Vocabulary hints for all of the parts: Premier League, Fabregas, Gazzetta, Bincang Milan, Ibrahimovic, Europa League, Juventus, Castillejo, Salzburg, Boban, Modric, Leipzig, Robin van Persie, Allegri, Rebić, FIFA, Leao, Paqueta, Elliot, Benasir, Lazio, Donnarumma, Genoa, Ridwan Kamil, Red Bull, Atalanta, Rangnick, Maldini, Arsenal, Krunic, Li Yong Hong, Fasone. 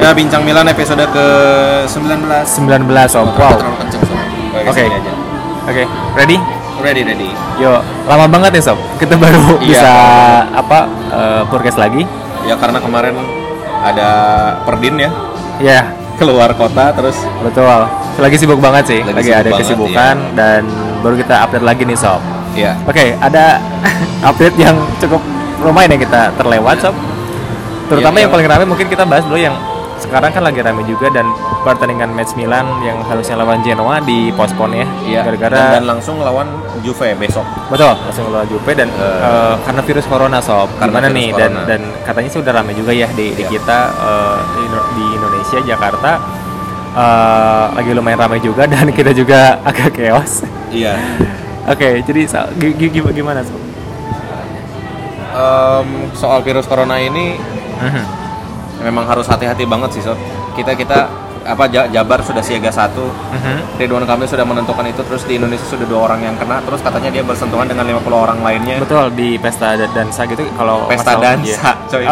Ya, Bincang Milan episode ke-19. 19. Oh, wow. Terlalu kenceng sob. Oke. Oke, ready? Ready. Yo, lama banget ya sob. Kita baru bisa podcast lagi. Ya karena kemarin ada Perdin ya. Iya, keluar kota terus. Betul. Lagi sibuk banget sih. Lagi ada kesibukan ya. Dan baru kita update lagi nih sob. Iya. Oke, ada update yang cukup lumayan yang kita terlewat sob. Terutama yang paling ramai mungkin kita bahas dulu yang sekarang kan lagi ramai juga, dan pertandingan match Milan yang harusnya lawan Genoa di postpone ya. Iya. Gara-gara dan langsung lawan Juve besok. Betul, langsung lawan Juve dan karena virus corona sob. Gimana nih corona. Dan katanya sih udah ramai juga ya di kita di Indonesia, Jakarta lagi lumayan ramai juga dan kita juga agak chaos. Iya. Oke, jadi gimana sob? Soal virus corona ini memang harus hati-hati banget sih sob. Kita Jabar sudah siaga 1. Ridwan Kamil sudah menentukan itu. Terus di Indonesia sudah 2 orang yang kena. Terus katanya dia bersentuhan dengan 50 orang lainnya. Betul, di pesta dansa gitu. Kalau pesta dansa coy.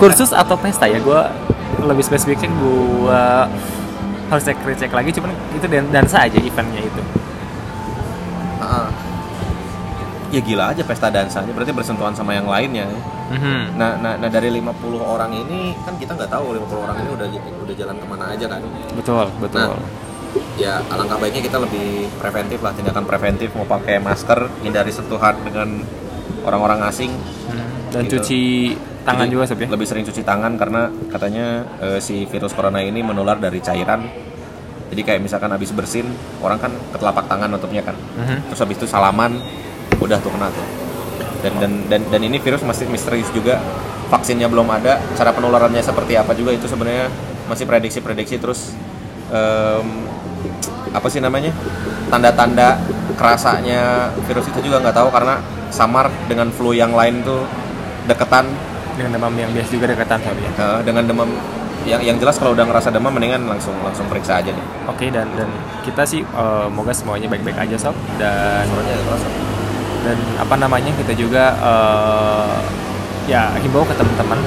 Kursus atau pesta ya, gue lebih spesifiknya gue harus cek lagi. Cuman itu dansa aja eventnya itu. Ya gila aja pesta dansanya, berarti bersentuhan sama yang lainnya. Nah dari 50 orang ini kan kita nggak tahu 50 orang ini udah jalan kemana aja kan. Betul. Nah, ya alangkah baiknya kita lebih preventif lah, tindakan preventif, mau pakai masker, hindari sentuhan dengan orang-orang asing, dan gitu. Cuci tangan. Jadi, juga sob ya? Lebih sering cuci tangan karena katanya si virus corona ini menular dari cairan. Jadi kayak misalkan habis bersin, orang kan ketelapak tangan nutupnya kan. Terus habis itu salaman, udah tuh kena tuh. Dan ini virus masih misterius juga. Vaksinnya belum ada, cara penularannya seperti apa juga itu sebenarnya masih prediksi-prediksi. Terus tanda-tanda kerasanya virus itu juga nggak tahu karena samar dengan flu yang lain tuh, deketan dengan demam yang biasa juga deketan tapi dengan demam yang jelas kalau udah ngerasa demam mendingan langsung periksa aja deh. Oke, dan kita sih moga semuanya baik-baik aja sob, dan kita juga himbau ke teman-teman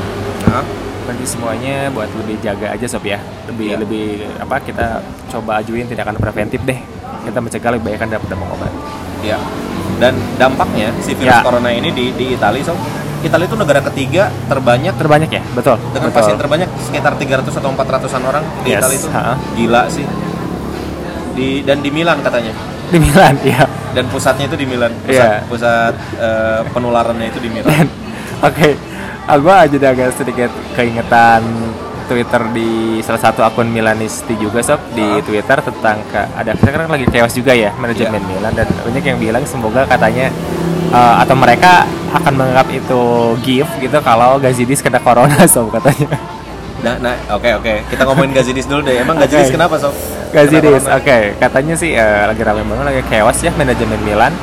bagi semuanya buat lebih jaga aja sob ya. Lebih kita coba ajuin tindakan preventif deh. Kita mencegah lebih baik kan dapat obat. Iya. Dan dampaknya si virus corona ini di Italia sob. Italia itu negara ketiga terbanyak ya, betul. Dengan pasien terbanyak sekitar 300 atau 400-an orang di Italia itu. Gila sih. Di Milan katanya. Di Milan, iya. Dan pusatnya itu di Milan. Pusat penularannya itu di Milan. Oke. Gue aja agak sedikit keingetan Twitter di salah satu akun Milanisti juga sob di Twitter tentang ada sekarang lagi chaos juga ya manajemen Milan, dan banyak yang bilang semoga katanya atau mereka akan menganggap itu gift gitu kalau Gazidis kena corona sob katanya. Nah oke. Kita ngomongin Gazidis dulu deh. Emang Gazidis kenapa sob? Gazidis oke. Katanya sih lagi ramai banget, lagi chaos ya manajemen Milan.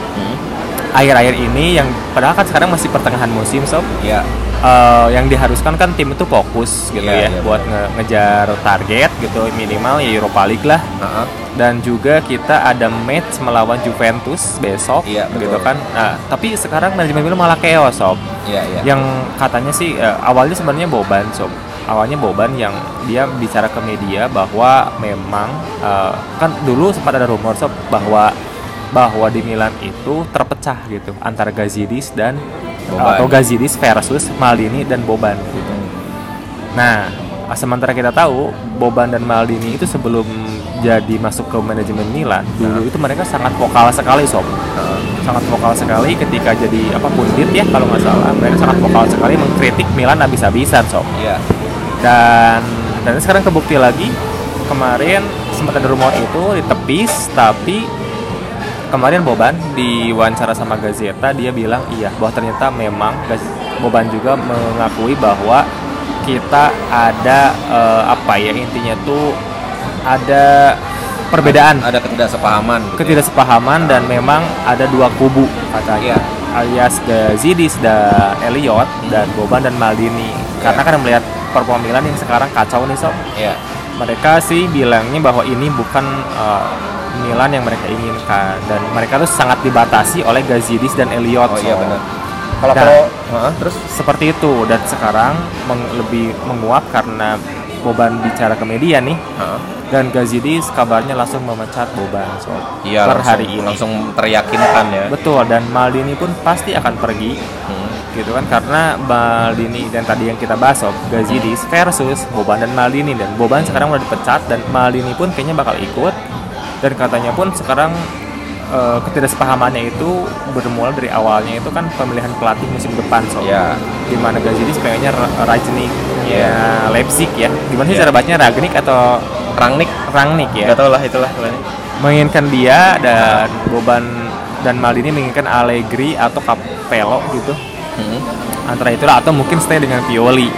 Akhir-akhir ini yang padahal kan sekarang masih pertengahan musim sob. Iya. Yang diharuskan kan tim itu fokus gitu buat ngejar target gitu, minimal ya Europa League lah. Dan juga kita ada match melawan Juventus besok gitu kan. Nah, tapi sekarang manajemen Milan malah chaos sob. Yang katanya sih awalnya sebenarnya Boban sob. Awalnya Boban yang dia bicara ke media bahwa memang kan dulu sempat ada rumor sob bahwa di Milan itu terpecah gitu antara Gazidis dan Boban. Atau Gazidis versus Maldini dan Boban gitu. Nah, sementara kita tahu Boban dan Maldini itu sebelum jadi masuk ke manajemen Milan dulu itu mereka sangat vokal sekali sob. Sangat vokal sekali ketika jadi pundit ya kalau nggak salah. Mereka sangat vokal sekali mengkritik Milan habis-habisan sob. Iya. Dan sekarang kebukti lagi, kemarin sempat ada rumor itu ditepis, tapi kemarin Boban diwawancara sama Gazzetta, dia bilang iya bahwa ternyata memang Boban juga mengakui bahwa kita ada intinya tuh ada perbedaan, ada ketidaksepahaman gitu. Ketidaksepahaman dan memang ada 2 kubu katanya. Alias Gazidis dan Elliot dan Boban dan Maldini. Karena kan melihat performa Milan yang sekarang kacau nih sob. Iya. Mereka sih bilangnya bahwa ini bukan Milan yang mereka inginkan dan mereka tuh sangat dibatasi oleh Gazidis dan Elliot. Oh iya benar. Kalau terus seperti itu, dan sekarang lebih menguap karena Boban bicara ke media nih, dan Gazidis kabarnya langsung memecat Boban per hari ini. Langsung teryakinkan ya. Betul, dan Maldini pun pasti akan pergi, gitu kan, karena Maldini dan tadi yang kita bahas Gazidis versus Boban dan Maldini, dan Boban sekarang udah dipecat dan Maldini pun kayaknya bakal ikut, dan katanya pun sekarang ketidaksepahamannya itu bermula dari awalnya itu kan pemilihan pelatih musim depan di mana Gazidis pengennya Rangnick Leipzig ya. Gimana sih cara bacanya Rangnick atau Rangnick ya? Enggak tahu lah itulah. Menginginkan dia dan Boban dan Maldini menginginkan Allegri atau Capello gitu. Antara itulah, atau mungkin stay dengan Pioli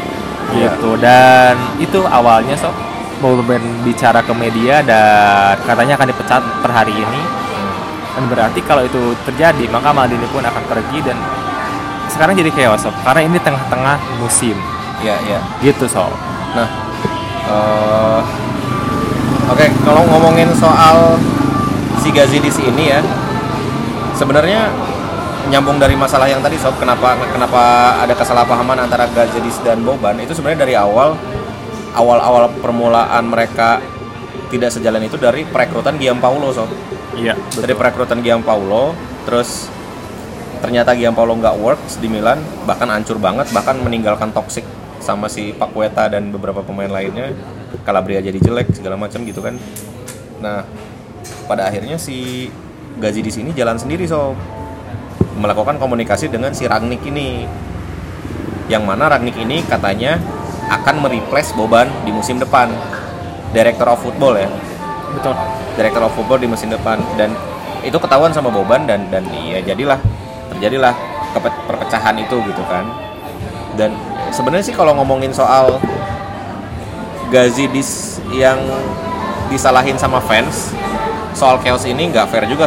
gitu. Dan itu awalnya Boban bicara ke media dan katanya akan dipecat per hari ini. Dan berarti kalau itu terjadi maka Maldini pun akan pergi, dan sekarang jadi chaos karena ini tengah-tengah musim. Gitu Nah, oke, kalau ngomongin soal si Gazidis ini ya, sebenarnya nyambung dari masalah yang tadi kenapa ada kesalahpahaman antara Gazidis dan Boban, itu sebenarnya dari awal permulaan mereka tidak sejalan itu dari perekrutan Giampaolo dari perekrutan Giampaolo, terus ternyata Giampaolo nggak works di Milan, bahkan hancur banget, bahkan meninggalkan toxic sama si Paqueta dan beberapa pemain lainnya, Calabria jadi jelek segala macam gitu kan. Nah, pada akhirnya si Gazidis ini jalan sendiri melakukan komunikasi dengan si Rangnick ini, yang mana Rangnick ini katanya akan mereplace Boban di musim depan, Director of Football ya. Betul. Director of Football di musim depan, dan itu ketahuan sama Boban, dan ya terjadilah perpecahan itu gitu kan. Dan sebenarnya sih kalau ngomongin soal Gazidis yang disalahin sama fans soal chaos ini nggak fair juga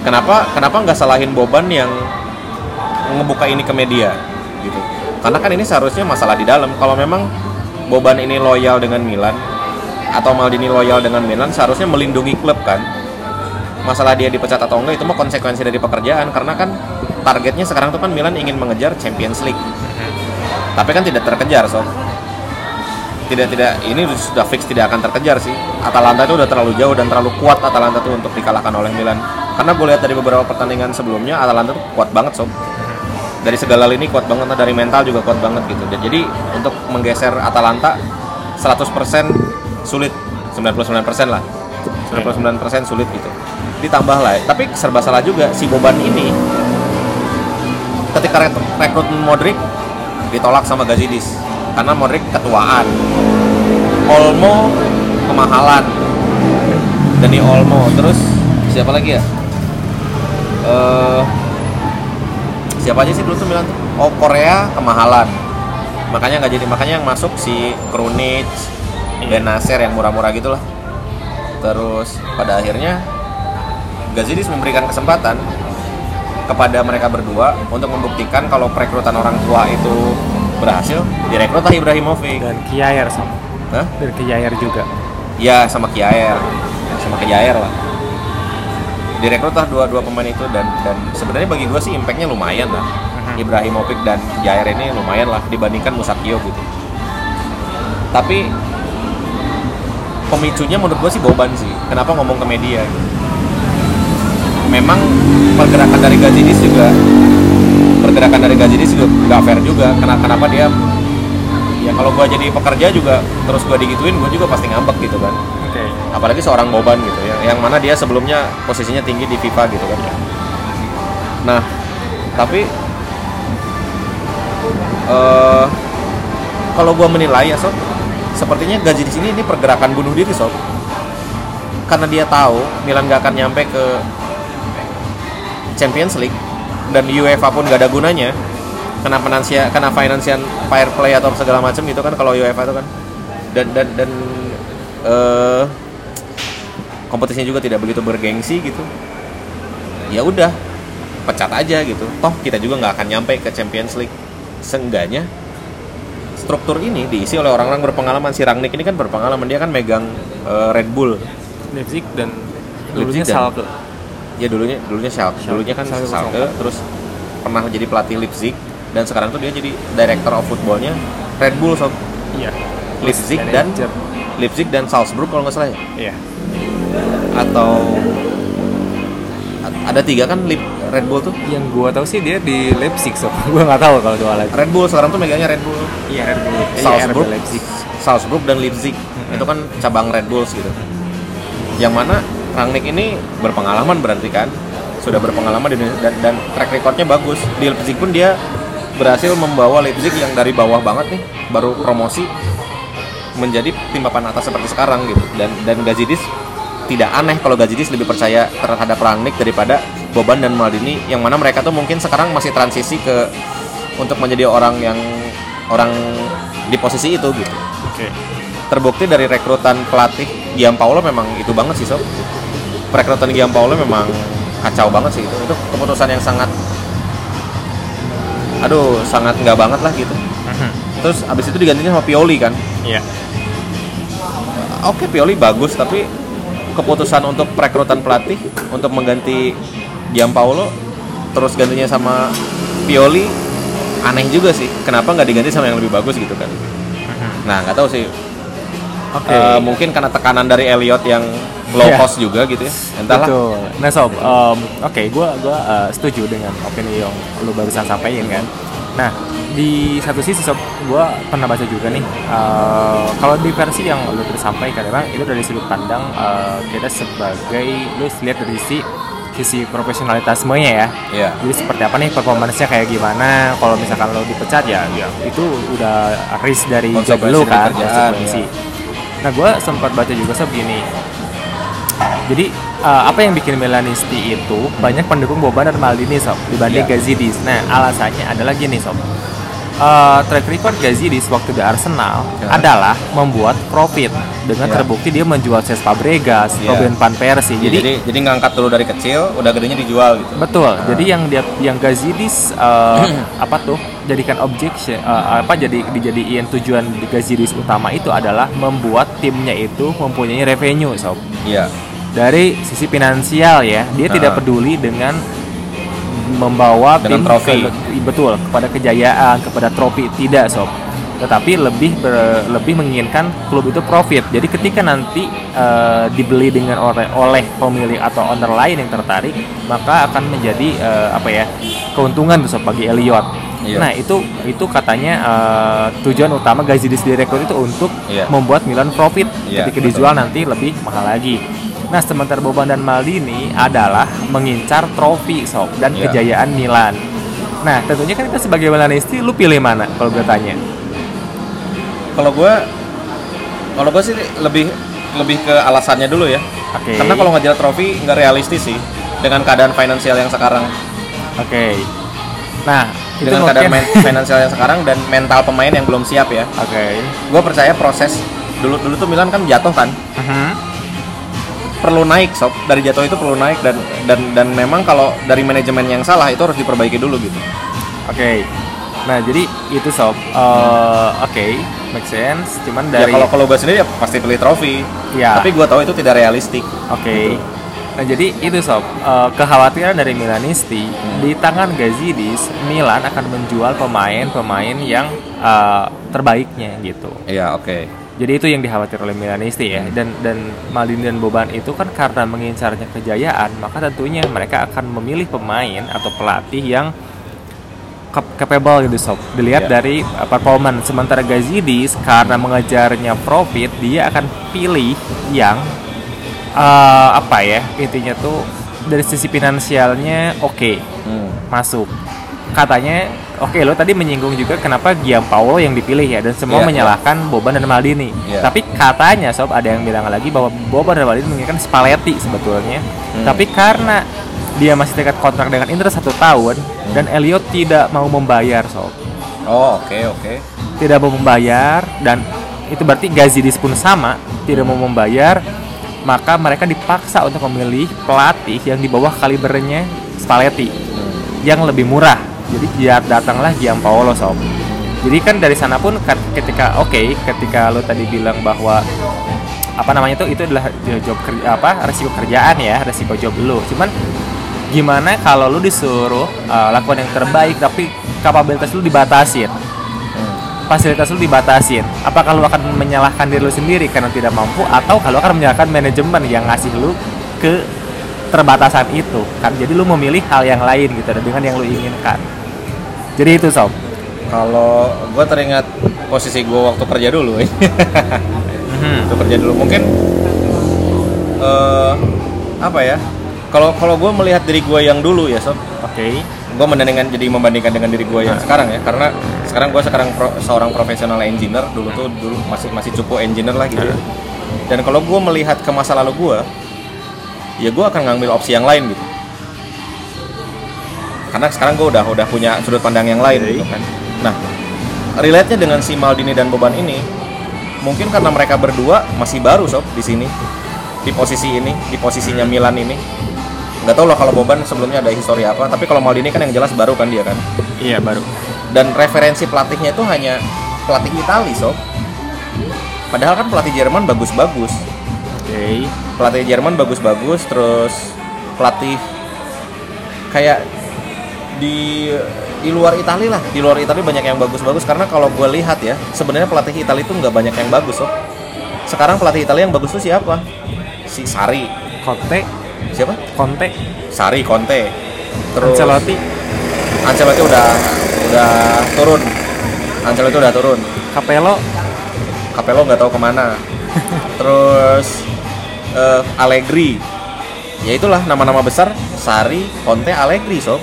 Kenapa nggak salahin Boban yang ngebuka ini ke media gitu? Karena kan ini seharusnya masalah di dalam. Kalau memang Boban ini loyal dengan Milan atau Maldini loyal dengan Milan, seharusnya melindungi klub kan. Masalah dia dipecat atau enggak itu mah konsekuensi dari pekerjaan, karena kan targetnya sekarang tuh kan Milan ingin mengejar Champions League. Tapi kan tidak terkejar Tidak, ini sudah fix tidak akan terkejar sih. Atalanta itu udah terlalu jauh dan terlalu kuat Atalanta tuh untuk dikalahkan oleh Milan. Karena gue lihat dari beberapa pertandingan sebelumnya Atalanta tuh kuat banget Dari segala lini kuat banget, dari mental juga kuat banget gitu. Jadi untuk menggeser Atalanta 100% sulit, 99% lah. 99% sulit gitu. Ditambah lah, tapi serba salah juga si Boban ini. Ketika rekrut Modric ditolak sama Gazidis karena Modric ketuaan. Olmo kemahalan. Dani Olmo, terus siapa lagi ya? Siapa aja sih dulu tuh Milan? Oh, Korea kemahalan. Makanya nggak jadi, makanya yang masuk si Krunic, Benasir yang murah-murah gitulah. Terus pada akhirnya Gazidis memberikan kesempatan kepada mereka berdua untuk membuktikan kalau perekrutan orang tua itu berhasil. Direkrutlah Ibrahimovic dan Kjær sama Kjær. Direkrutlah dua pemain itu, dan sebenarnya bagi gue sih impactnya lumayan lah. Ibrahimovic dan Kjær ini lumayan lah dibandingkan Musakio gitu. Tapi pemicunya menurut gue sih Boban sih. Kenapa ngomong ke media? Memang pergerakan dari Gazidis juga nggak fair juga. Kenapa dia? Ya kalau gue jadi pekerja juga terus gue digituin, gue juga pasti ngambek gitu kan. Apalagi seorang Boban gitu ya, yang mana dia sebelumnya posisinya tinggi di FIFA gitu kan. Nah, tapi kalau gua menilai ya sepertinya Gazidis ini pergerakan bunuh diri karena dia tahu Milan gak akan nyampe ke Champions League dan UEFA pun gak ada gunanya karena financial fair play atau segala macam gitu kan kalau UEFA itu kan, dan kompetisinya juga tidak begitu bergengsi gitu. Ya udah, pecat aja gitu. Toh kita juga nggak akan nyampe ke Champions League. Seenggaknya struktur ini diisi oleh orang-orang berpengalaman. Si Rangnick ini kan berpengalaman, dia kan megang Red Bull, Leipzig dan dulunya Salzburg. Ya dulunya Salzburg. Dulunya kan Salzburg, terus pernah jadi pelatih Leipzig dan sekarang tuh dia jadi director of footballnya Red Bull. Iya. Leipzig dan Salzburg kalau nggak salah ya. Iya. Atau ada tiga kan Red Bull tuh? Yang gua tahu sih dia di Leipzig so. Gua nggak tahu kalau dua lagi. Red Bull sekarang tuh megangnya Red Bull. Iya Red Bull. Salzburg, Leipzig. Salzburg dan Leipzig itu kan cabang Red Bulls gitu. Yang mana Rangnick ini berpengalaman berarti kan, sudah berpengalaman dan track recordnya bagus. Di Leipzig pun dia berhasil membawa Leipzig yang dari bawah banget nih, baru promosi menjadi tim papan atas seperti sekarang gitu. Dan Gazidis tidak aneh kalau Gazidis lebih percaya terhadap Rangnick daripada Boban dan Maldini, yang mana mereka tuh mungkin sekarang masih transisi ke untuk menjadi orang di posisi itu gitu. Oke. Terbukti dari rekrutan pelatih Giampaolo memang itu banget sih sob. Rekrutan Giampaolo memang kacau banget sih itu. Itu keputusan yang sangat nggak banget lah gitu. Terus abis itu digantinya sama Pioli kan? Iya. Oke, Pioli bagus, tapi keputusan untuk perekrutan pelatih untuk mengganti Giampaolo terus gantinya sama Pioli aneh juga sih. Kenapa nggak diganti sama yang lebih bagus gitu kan? Nah, nggak tahu sih. Okay. Mungkin karena tekanan dari Elliot yang low cost juga gitu ya. Entahlah. Betul. Nah sob, oke, gue setuju dengan opini yang lu barusan sampaikan kan. Nah, di satu sisi sob, gue pernah baca juga nih, kalau di versi yang lu tersampaikan memang itu dari sudut pandang kita sebagai, lu lihat dari sisi profesionalitasmenya ya. Yeah. Jadi seperti apa nih performance-nya kayak gimana, kalau misalkan lu dipecat ya itu udah risk dari job lu kan. Konsekuensi. Nah, gue sempat baca juga sob gini. Jadi apa yang bikin Milanisti itu banyak pendukung Boban dan Maldini sob dibanding Gazidis. Nah, alasannya adalah gini sob. Track record Gazidis waktu di Arsenal adalah membuat profit dengan terbukti dia menjual Cesc Fabregas, Robin Van Persie. Jadi ngangkat dulu dari kecil, udah gedenya dijual gitu. Betul. Jadi yang Gazidis jadikan dijadiin tujuan Gazidis utama itu adalah membuat timnya itu mempunyai revenue sob. Iya. Dari sisi finansial ya, dia tidak peduli dengan membawa dengan tim trofi. Kepada kejayaan, kepada trofi, tidak sob. Tetapi lebih menginginkan klub itu profit. Jadi ketika nanti dibeli dengan oleh pemilik atau owner lain yang tertarik, maka akan menjadi keuntungan sob bagi Elliot. Yeah. Nah itu katanya tujuan utama Gazidis direkrut itu untuk membuat Milan profit ketika dijual nanti lebih mahal lagi. Nah, sementara Boban dan Maldini adalah mengincar trofi sob dan kejayaan Milan. Nah, tentunya kan kita sebagai Milanisti, lu pilih mana kalau gue tanya? Kalau gue sih lebih ke alasannya dulu ya. Okay. Karena kalau ngejar trofi nggak realistis sih dengan keadaan finansial yang sekarang. Oke. Okay. Nah, dengan keadaan finansial yang sekarang dan mental pemain yang belum siap ya. Oke. Okay. Gue percaya proses dulu tuh Milan kan jatuh kan. Perlu naik sob, dari jatuh itu perlu naik dan memang kalau dari manajemen yang salah itu harus diperbaiki dulu gitu. Oke. Okay. Nah, jadi itu sob. Oke, make sense. Cuman dari kalau gue sendiri ya pasti pilih trofi. Yeah. Tapi gue tahu itu tidak realistik. Oke. Okay. Gitu. Nah, jadi itu sob, kekhawatiran dari Milanisti di tangan Gazidis, Milan akan menjual pemain-pemain yang terbaiknya gitu. Iya, oke. Jadi itu yang dikhawatir oleh Milanisti ya. Dan Maldini dan Boban itu kan karena mengincarnya kejayaan, maka tentunya mereka akan memilih pemain atau pelatih yang capable gitu sob. Dilihat dari performance. Sementara Gazidis karena mengejarnya profit, dia akan pilih yang intinya tuh dari sisi finansialnya masuk. Katanya lo tadi menyinggung juga kenapa Giampaolo yang dipilih ya, dan semua menyalahkan Boban dan Maldini. Tapi katanya sob ada yang bilang lagi bahwa Boban dan Maldini menginginkan Spalletti sebetulnya. Tapi karena dia masih terikat kontrak dengan Inter 1 tahun dan Elliot tidak mau membayar sob. Oh, oke. Tidak mau membayar, dan itu berarti Gazidis pun sama, tidak mau membayar. Maka mereka dipaksa untuk memilih pelatih yang di bawah kalibernya Spalletti yang lebih murah. Jadi datanglah Giampaolo sob. Jadi kan dari sana pun ketika lo tadi bilang bahwa itu adalah job resiko kerjaan ya, resiko job lo. Cuman gimana kalau lo disuruh lakukan yang terbaik tapi kapabilitas lo dibatasin? fasilitas lu dibatasin, apakah lu akan menyalahkan diri lu sendiri karena tidak mampu, atau kalau akan menyalahkan manajemen yang ngasih lu ke terbatasan itu kan. Jadi lu memilih hal yang lain gitu dengan yang lu inginkan. Jadi itu Sob. Kalau gue teringat posisi gue waktu kerja dulu waktu kerja dulu mungkin apa ya, kalau gue melihat diri gue yang dulu ya Sob, okay. Gue membandingkan dengan diri gue yang sekarang ya, karena sekarang seorang profesional engineer, dulu masih cukup engineer lah gitu ya. Dan kalau gue melihat ke masa lalu gue, ya gue akan ngambil opsi yang lain gitu, karena sekarang gue udah punya sudut pandang yang lain gitu kan. Nah, relate-nya dengan si Maldini dan Boban ini, mungkin karena mereka berdua masih baru Sob di sini, di posisi ini, di posisinya Milan ini. Nggak tahu lah kalau Boban sebelumnya ada histori apa, tapi kalau Maldini kan yang jelas baru kan dia kan. Iya baru. Dan referensi pelatihnya itu hanya pelatih Itali Sob. Padahal kan pelatih Jerman bagus-bagus. Okay. Pelatih Jerman bagus-bagus, terus pelatih kayak di luar Italia lah. Di luar Italia banyak yang bagus-bagus, karena kalau gue lihat ya, sebenarnya pelatih Italia itu nggak banyak yang bagus Sob. Sekarang pelatih Italia yang bagus itu siapa? Si Sari, Conte. Siapa? Conte. Sari, Conte. Terus Ancelotti udah turun. Ancelotti udah turun. Capello nggak tahu kemana. Terus Allegri, ya itulah nama-nama besar. Sari, Conte, Allegri Sob.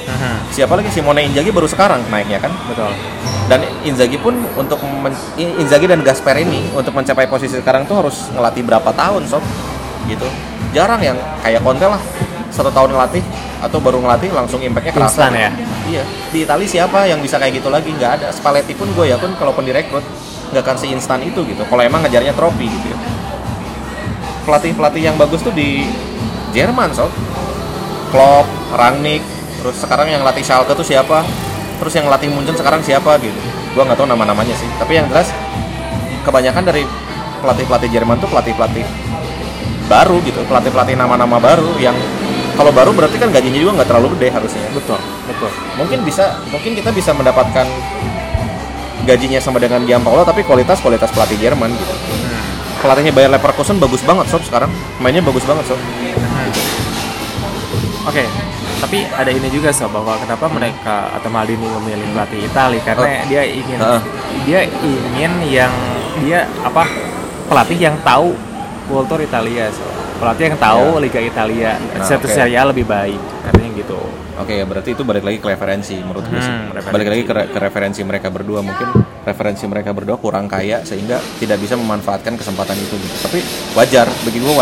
Siapa lagi? Simone Inzaghi baru sekarang naiknya kan. Betul. Dan Inzaghi pun untuk Inzaghi dan Gasper ini untuk mencapai posisi sekarang tuh harus ngelatih berapa tahun Sob gitu. Jarang yang kayak Conte lah 1 tahun ngelatih atau baru ngelatih langsung impact-nya kerasa ya. Iya, di Italia siapa yang bisa kayak gitu lagi? Nggak ada. Spalletti pun gue yakin kalaupun direkrut nggak akan seinstan itu gitu, kalau emang ngejarnya trofi gitu ya. Pelatih-pelatih yang bagus tuh di Jerman Sob. Klopp, Rangnick, terus sekarang yang latih Schalke tuh siapa? Terus yang latih Munchen sekarang siapa gitu. Gua enggak tahu nama-namanya sih, tapi yang jelas kebanyakan dari pelatih-pelatih Jerman tuh pelatih-pelatih baru gitu, pelatih-pelatih nama-nama baru yang kalau baru berarti kan gajinya juga enggak terlalu gede harusnya. Betul, betul. Mungkin kita bisa mendapatkan gajinya sama dengan Giampaolo tapi kualitas pelatih Jerman gitu. Pelatihnya Bayer Leverkusen bagus banget Sob sekarang. Mainnya bagus banget Sob. Oke, tapi ada ini juga Sob, bahwa kenapa mereka atau Maldini memilih pelatih Italia karena dia ingin yang dia pelatih yang tahu kultur Italia Sob. Pelatih yang tahu Liga Italia, satu Serie A lebih baik katanya gitu. Oke, berarti itu balik lagi ke referensi menurut gue sih. Balik lagi ke referensi mereka berdua. Mungkin referensi mereka berdua kurang kaya sehingga tidak bisa memanfaatkan kesempatan itu gitu. Tapi wajar, bagi gue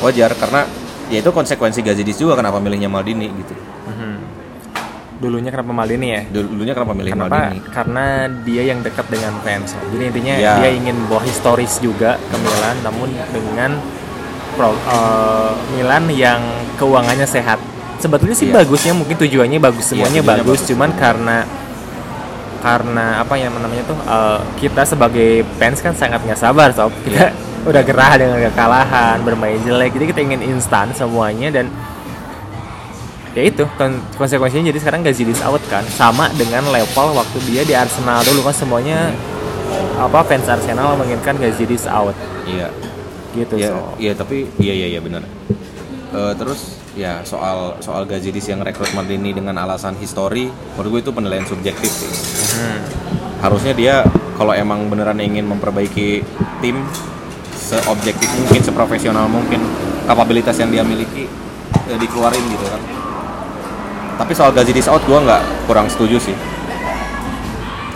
wajar karena ya itu konsekuensi Gazidis juga kenapa milihnya Maldini gitu. Dulunya kenapa Maldini ya? Dulunya kenapa milih Maldini? Karena dia yang dekat dengan fans. Jadi intinya dia ingin bawa historis juga ke Milan, namun dengan Milan yang keuangannya sehat. Sebetulnya sih bagusnya mungkin tujuannya bagus, semuanya bagus, cuman karena apa yang namanya tuh kita sebagai fans kan sangat nggak sabar Sob, kita udah gerah dengan kekalahan, bermain jelek, jadi kita ingin instan semuanya. Dan ya itu konsekuensinya, jadi sekarang Gazidis out kan, sama dengan level waktu dia di Arsenal dulu kan, semuanya fans Arsenal menginginkan Gazidis out gitu Sob. Tapi iya benar. Terus ya soal Gazidis yang rekrut Maldini dengan alasan histori, menurut gue itu penilaian subjektif sih. Harusnya dia kalau emang beneran ingin memperbaiki tim seobjektif mungkin, seprofesional mungkin, kapabilitas yang dia miliki dikeluarin gitu kan. Tapi soal Gazidis out gue kurang setuju sih,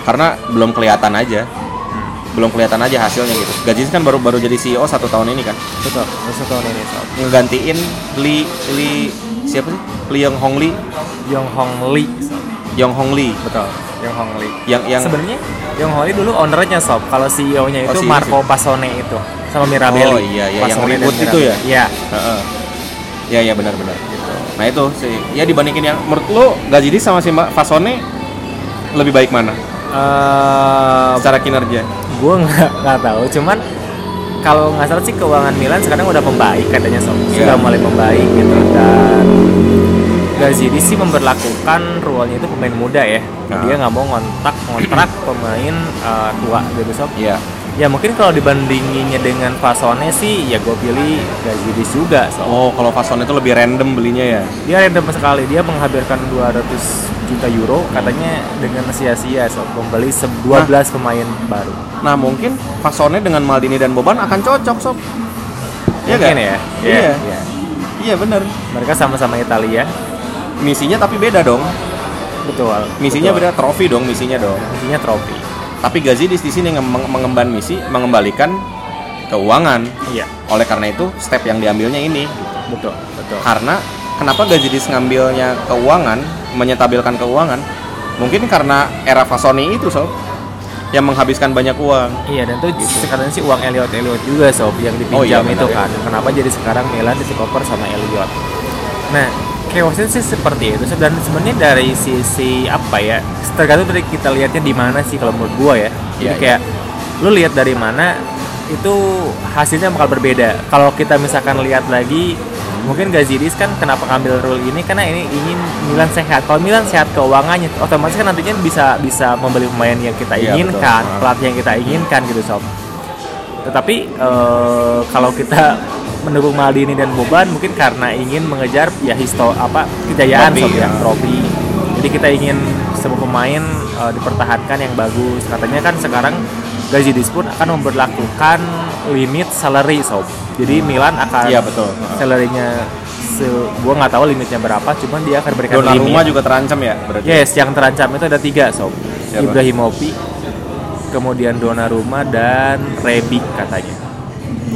karena belum kelihatan aja hasilnya gitu. Gazidis kan baru jadi CEO 1 tahun ini kan. Betul, 1 tahun ini Sob. Menggantiin Li siapa sih? Li Yong Hong. Betul, Yong Hong Li. Yang sebenarnya Yong Hong Li dulu ownernya Sob. Kalau CEO-nya itu Marco Fasone itu sama Mirabelli. Oh iya, yang ribut itu ya. Iya. Heeh. Iya benar-benar gitu. Nah itu sih. Ya dibandingin yang menurut lo Gazidis sama si Fasone lebih baik mana? Secara kinerja gue nggak tahu, cuman kalau nggak salah sih keuangan Milan sekarang udah membaik katanya Sob, sudah mulai membaik gitu. Dan Gazidis sih memberlakukan rule-nya itu pemain muda ya. Nah. Dia nggak mau ngontrak pemain tua gitu sob. Iya. Ya mungkin kalau dibandinginnya dengan Fasone sih ya gue pilih Gazidis juga sob. Oh, kalau Fasone itu lebih random belinya ya. Dia random sekali, dia menghabiskan 200 juta euro katanya dengan sia-sia sob, membeli 12 pemain baru. Nah, mungkin Fasone dengan Maldini dan Boban akan cocok sob. Iya kan ya? Iya. Iya benar. Mereka sama-sama Italia. Misinya tapi beda dong. Betul. Misinya betul. Beda trofi dong misinya. Misinya trofi. Tapi Gazidis di sini mengemban misi mengembalikan keuangan. Iya. Oleh karena itu step yang diambilnya ini. Betul. Karena kenapa Gazidis ngambilnya keuangan, menyetabilkan keuangan? Mungkin karena era Fasoni itu sob. Yang menghabiskan banyak uang. Iya, dan itu gitu. Sekarang sih uang Elliot juga sob yang dipinjam. Oh, iya, benar, itu kan. Ya. Kenapa jadi sekarang Milan dikoper sama Elliot? Nah, chaosnya sih seperti itu. Dan sebenarnya dari sisi apa ya? Tergantung dari kita lihatnya di mana sih kalau menurut gua ya. Jadi kayak lu lihat dari mana itu hasilnya bakal berbeda. Kalau kita misalkan lihat lagi mungkin Gazidis kan kenapa ngambil rule ini karena ini ingin Milan sehat. Kalau Milan sehat keuangannya, otomatis kan nantinya bisa membeli pemain yang kita inginkan, pelatih yang kita inginkan gitu sob. Tetapi kalau kita mendukung Maldini dan Boban mungkin karena ingin mengejar ya kejayaan sob ya, trofi. Jadi kita ingin semua pemain dipertahankan yang bagus. Katanya kan sekarang Gazidis pun akan memberlakukan limit salary sob. Jadi Milan akan salary-nya gua enggak tahu limitnya berapa, cuman dia akan berikan limit. Donnarumma juga terancam ya berarti. Yes, yang terancam itu ada 3 sob. Siapa? Ibrahimovic, kemudian Donnarumma dan Rebić katanya.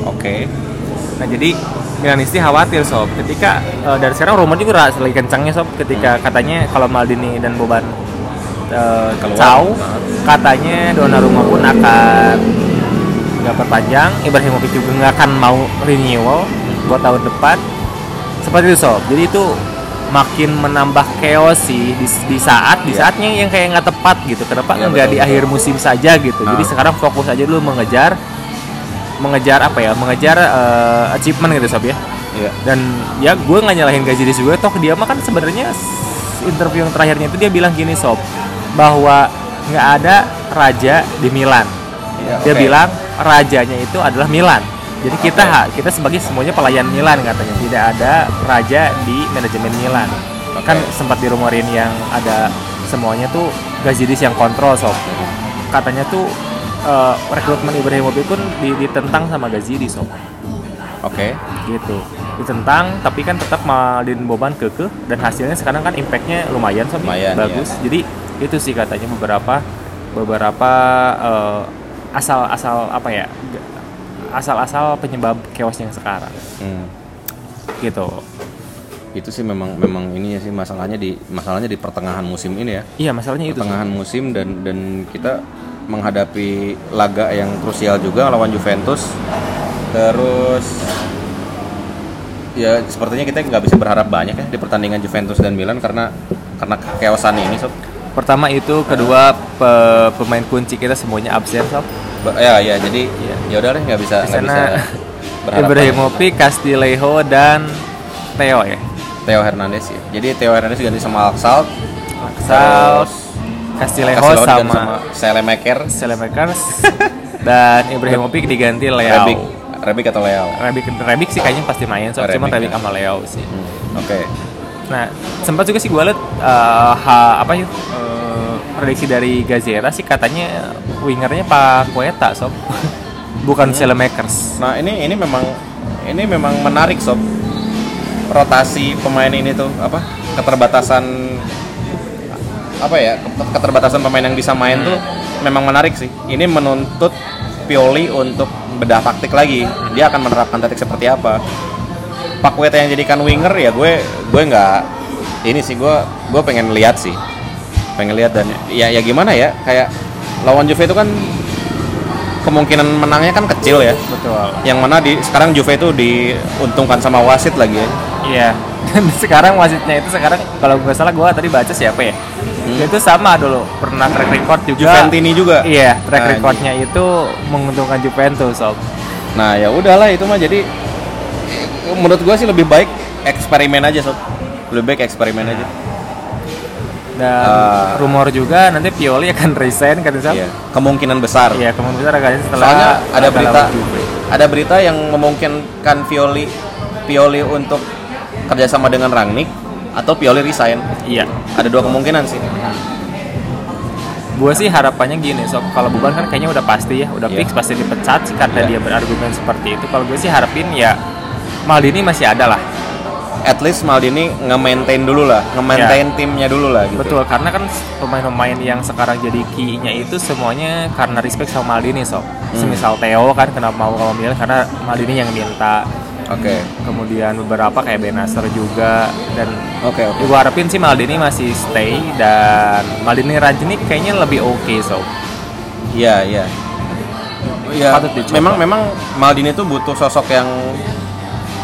Oke. Nah, jadi Milanisti khawatir sob. Ketika dari sekarang rumor juga lagi kencangnya sob ketika katanya kalau Maldini dan Boban katanya Donnarumma pun akan nggak perpanjang, Ibrahimovic juga nggak akan mau renewal buat tahun depan seperti itu sob. Jadi itu makin menambah chaos sih di saatnya yang kayak nggak tepat gitu. Kenapa nggak di akhir musim saja gitu? Jadi sekarang fokus aja dulu mengejar achievement gitu sob ya. Yeah. Dan ya gue nggak nyalahin Gazidis juga, toh dia mah kan sebenarnya interview yang terakhirnya itu dia bilang gini sob, bahwa nggak ada raja di Milan. Dia bilang rajanya itu adalah Milan. Jadi kita sebagai semuanya pelayan Milan katanya. Tidak ada raja di manajemen Milan. Kan sempat dirumorin yang ada semuanya tuh Gazidis yang kontrol sob. Katanya tuh rekrutmen Ibrahimovic pun ditentang sama Gazidis sob. Gitu. Ditentang tapi kan tetap Maldini Boban kekeh dan hasilnya sekarang kan impact-nya lumayan bagus. Iya. Jadi itu sih katanya beberapa asal-asal penyebab chaos yang sekarang. Gitu. Itu sih memang ini ya sih masalahnya di pertengahan musim ini ya. Iya, masalahnya pertengahan itu. Pertengahan musim dan kita menghadapi laga yang krusial juga lawan Juventus. Terus ya sepertinya kita nggak bisa berharap banyak ya di pertandingan Juventus dan Milan karena kekeosan ini sob. Pertama itu, kedua pemain kunci kita semuanya absen sob. Jadi ya udah deh nggak bisa berharap. Ibrahimovic, Castillejo dan Theo ya. Theo Hernández ya. Jadi Theo Hernández ganti sama Laksal, Castillejo sama Selemaker dan Ibrahimovic diganti Leao. Rebić atau Leao? Rebić sih kayaknya pasti main sob, cuman Rebić sama Leao sih. Nah, sempat juga sih gue liat prediksi dari Gazzetta sih katanya wingernya Pak Guetta sob. Bukan Selemakers. Nah, ini memang menarik sob. Rotasi pemain ini tuh keterbatasan pemain yang bisa main tuh memang menarik sih. Ini menuntut Pioli untuk bedah taktik lagi. Dia akan menerapkan taktik seperti apa. Pak Weta yang jadikan winger ya gue nggak ini sih gue pengen lihat dan ya gimana ya, kayak lawan Juve itu kan kemungkinan menangnya kan kecil ya. Betul. Yang mana sekarang Juve itu diuntungkan sama wasit lagi ya. Iya. Sekarang wasitnya itu sekarang kalau nggak salah gue tadi baca siapa ya. Itu sama dulu pernah track record juga Juventini juga. Iya, track recordnya itu menguntungkan Juventus sob. Nah ya udahlah itu mah, jadi menurut gue sih lebih baik eksperimen aja sob. Lebih baik eksperimen aja. Dan rumor juga nanti Pioli akan resign katanya. Iya. Kemungkinan besar. Iya, kemungkinan besar katanya setelah. Soalnya ada berita yang memungkinkan Pioli untuk kerjasama dengan Rangnick atau Pioli resign. Iya. Ada dua kemungkinan sih. Gue sih harapannya gini, so kalau Boban kan kayaknya udah pasti ya, udah fix pasti dipecat karena dia berargumen seperti itu. Kalau gue sih harapin ya Maldini masih ada lah. At least Maldini nge-maintain dulu lah, nge-maintain timnya dulu lah gitu. Betul, karena kan pemain-pemain yang sekarang jadi key-nya itu semuanya karena respect sama Maldini, sob. Semisal Theo kan kenapa mau kalau milih karena Maldini yang minta. Oke. Kemudian beberapa kayak Benasir juga dan oke. Gue harapin sih Maldini masih stay dan Maldini Rangnick kayaknya lebih oke, sob. Iya. Memang Maldini tuh butuh sosok yang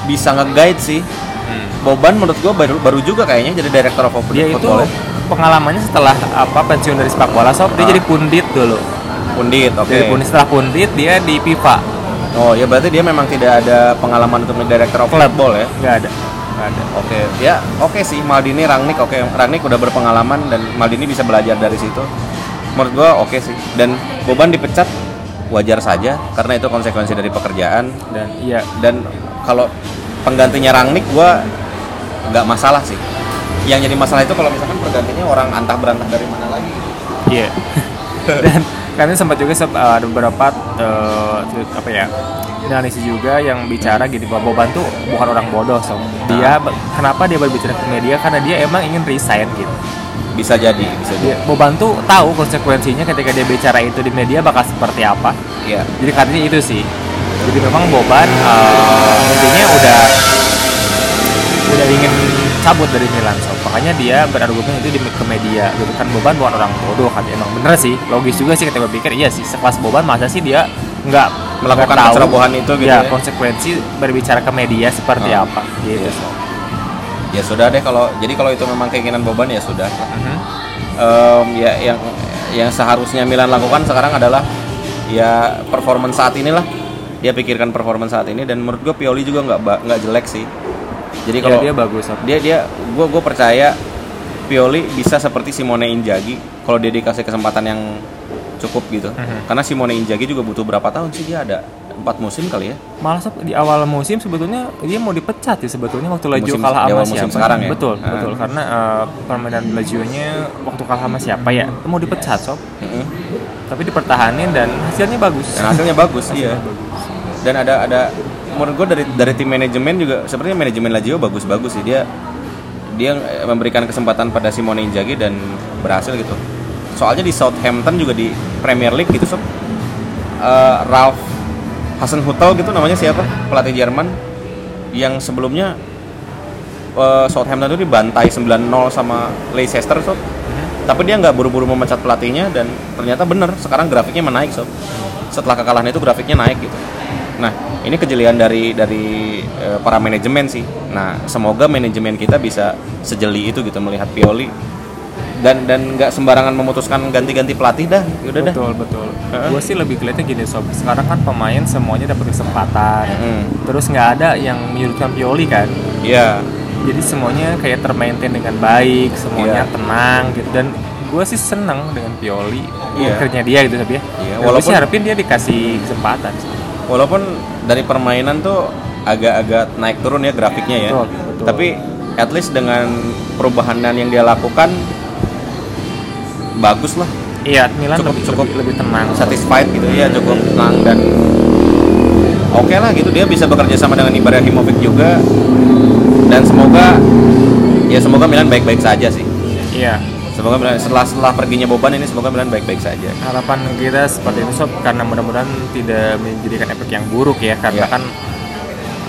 bisa nge-guide sih. Boban menurut gue baru juga kayaknya jadi director of football. Dia itu pengalamannya setelah pensiun dari sepak bola, sob. Dia jadi pundit dulu. Jadi pundit, setelah pundit dia di FIFA. Oh ya, berarti dia memang tidak ada pengalaman untuk menjadi director of football ya? Nggak ada. Oke. Ya oke sih Maldini, Rangnick Rangnick udah berpengalaman dan Maldini bisa belajar dari situ. Menurut gue oke sih. Dan Boban dipecat wajar saja karena itu konsekuensi dari pekerjaan dan kalau penggantinya Rangnick gue nggak masalah sih. Yang jadi masalah itu kalau misalkan pergantinya orang antah berantah dari mana lagi. Iya. Dan kami sempat juga ada beberapa analisi juga yang bicara gini bahwa Boban tuh bukan orang bodoh, so. Dia kenapa dia berbicara ke media karena dia emang ingin resign gitu. Bisa jadi. Boban tuh tahu konsekuensinya ketika dia bicara itu di media bakal seperti apa. Iya. Jadi katanya itu sih. Jadi memang Boban intinya udah ingin cabut dari Milan, so. Makanya dia berargumen itu ke media. Gitu kan Boban bukan orang bodoh kan, emang bener sih. Logis juga sih ketika berpikir, iya sih sekelas Boban masa sih dia nggak melakukan kecerobohan itu gitu ya. Konsekuensi berbicara ke media seperti apa gitu. So. Ya sudah deh kalau itu memang keinginan Boban ya sudah. Yang seharusnya Milan lakukan sekarang adalah ya performance saat inilah. Dia pikirkan performa saat ini dan menurut gue Pioli juga nggak jelek sih. Jadi kalau dia bagus. Gue percaya Pioli bisa seperti Simone Inzaghi kalau dia dikasih kesempatan yang cukup gitu. Karena Simone Inzaghi juga butuh berapa tahun sih, dia ada 4 musim kali ya. Malah di awal musim sebetulnya dia mau dipecat ya sebetulnya waktu Lazio kalah sama siapa. Ya? Betul karena permainan Lazio-nya waktu kalah sama siapa ya mau dipecat, sob. Tapi dipertahanin dan hasilnya bagus. Hasilnya bagus. Dan ada menurut gue dari tim manajemen juga sepertinya manajemen Lazio bagus-bagus sih, dia memberikan kesempatan pada Simone Inzaghi dan berhasil gitu. Soalnya di Southampton juga di Premier League gitu, sob. Ralf Hasenhüttl gitu namanya siapa? Pelatih Jerman yang sebelumnya Southampton itu dibantai 9-0 sama Leicester, sob. Tapi dia nggak buru-buru memecat pelatihnya dan ternyata bener sekarang grafiknya menaik, sob. Setelah kekalahan itu grafiknya naik gitu. Nah, ini kejelian dari para manajemen sih. Nah, semoga manajemen kita bisa sejeli itu gitu melihat Pioli dan nggak sembarangan memutuskan ganti-ganti pelatih dah. Yaudah. Betul. Gue sih lebih kelihatannya gini, sob. Sekarang kan pemain semuanya dapat kesempatan. Terus nggak ada yang menyurutkan Pioli kan? Iya. Jadi semuanya kayak termaintain dengan baik, semuanya tenang gitu dan gue sih seneng dengan Pioli kerjanya dia gitu, sob ya. Walaupun sih harapin dia dikasih kesempatan. Walaupun dari permainan tuh agak-agak naik turun ya grafiknya ya. Betul. Tapi at least dengan perubahan yang dia lakukan bagus lah. Iya, Milan cukup lebih tenang, satisfied gitu ya, cukup tenang dan oke lah gitu. Dia bisa bekerja sama dengan Ibrahimovic juga dan semoga Milan baik-baik saja sih. Iya. Semoga setelah perginya Boban ini semoga Milan baik-baik saja. Harapan kita seperti itu, sob, karena mudah-mudahan tidak menjadikan efek yang buruk ya, karena kan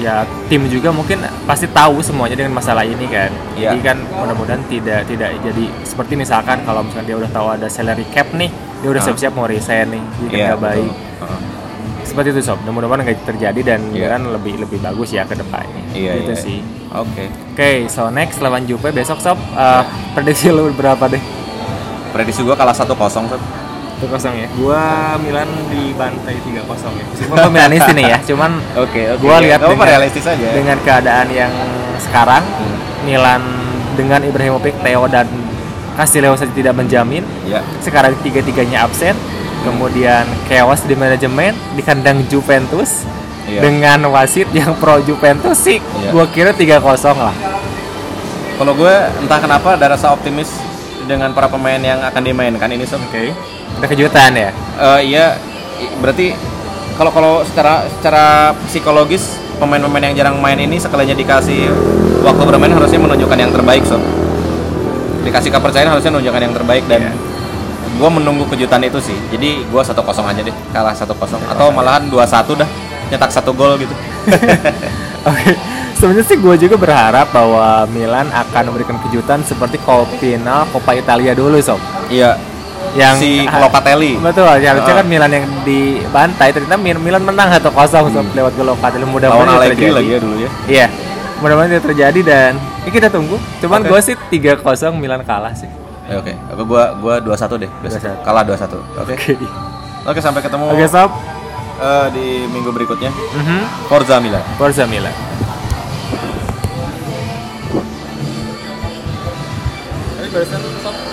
ya tim juga mungkin pasti tahu semuanya dengan masalah ini kan. Jadi kan mudah-mudahan tidak jadi seperti misalkan kalau misalkan dia udah tahu ada salary cap nih, dia udah siap-siap mau resign nih, jadi nggak baik. Seperti itu, sob. Mudah-mudahan nggak terjadi dan kan lebih bagus ya ke depannya. Gitu sih. Oke, so next lawan Juve besok, sob. Prediksi lu berapa deh? Prediksi gua kalah 1-0, sob. 1-0 ya. Gua Milan dibantai 3-0 ya. Meskipun gua Milanis ini ya, cuman oke. Gua lihat dengan realistis aja. Dengan keadaan yang sekarang Milan dengan Ibrahimovic, Theo dan Castileo saja tidak menjamin. Ya. Sekarang tiga-tiganya absen. Kemudian chaos di manajemen di kandang Juventus. Iya. Dengan wasit yang pro Juventus sih, iya. Gue kira 3-0 lah. Kalau gue entah kenapa ada rasa optimis dengan para pemain yang akan dimainkan ini, Sob. Oke. Ada kejutan ya? Iya, berarti kalau secara psikologis pemain-pemain yang jarang main ini sekalinya dikasih waktu bermain harusnya menunjukkan yang terbaik, Sob. Dikasih kepercayaan harusnya menunjukkan yang terbaik dan iya. Gue menunggu kejutan itu sih. Jadi gue 1-0 aja deh, kalah 1-0 atau malahan 2-1 dah, nyetak 1 gol gitu. Okay. Sebenarnya sih gue juga berharap bahwa Milan akan memberikan kejutan seperti final Coppa Italia dulu, Sob. Iya. Yang si Locatelli. Betul, ya harusnya kan Milan yang dibantai, ternyata Milan menang 1-0 Sob lewat gol Locatelli. Mudah-mudahan terjadi lagi ya dulu ya. Iya. Mudah-mudahan itu terjadi dan ya kita tunggu. Cuman gue sih 3-0 Milan kalah sih. Oke. Aku gua 2-1 deh. 2-1. Kalah 2-1. Oke. Oke, sampai ketemu. Oke, Sob. Di minggu berikutnya. Forza Milan. Forza Milan. Ini barusan, Sob.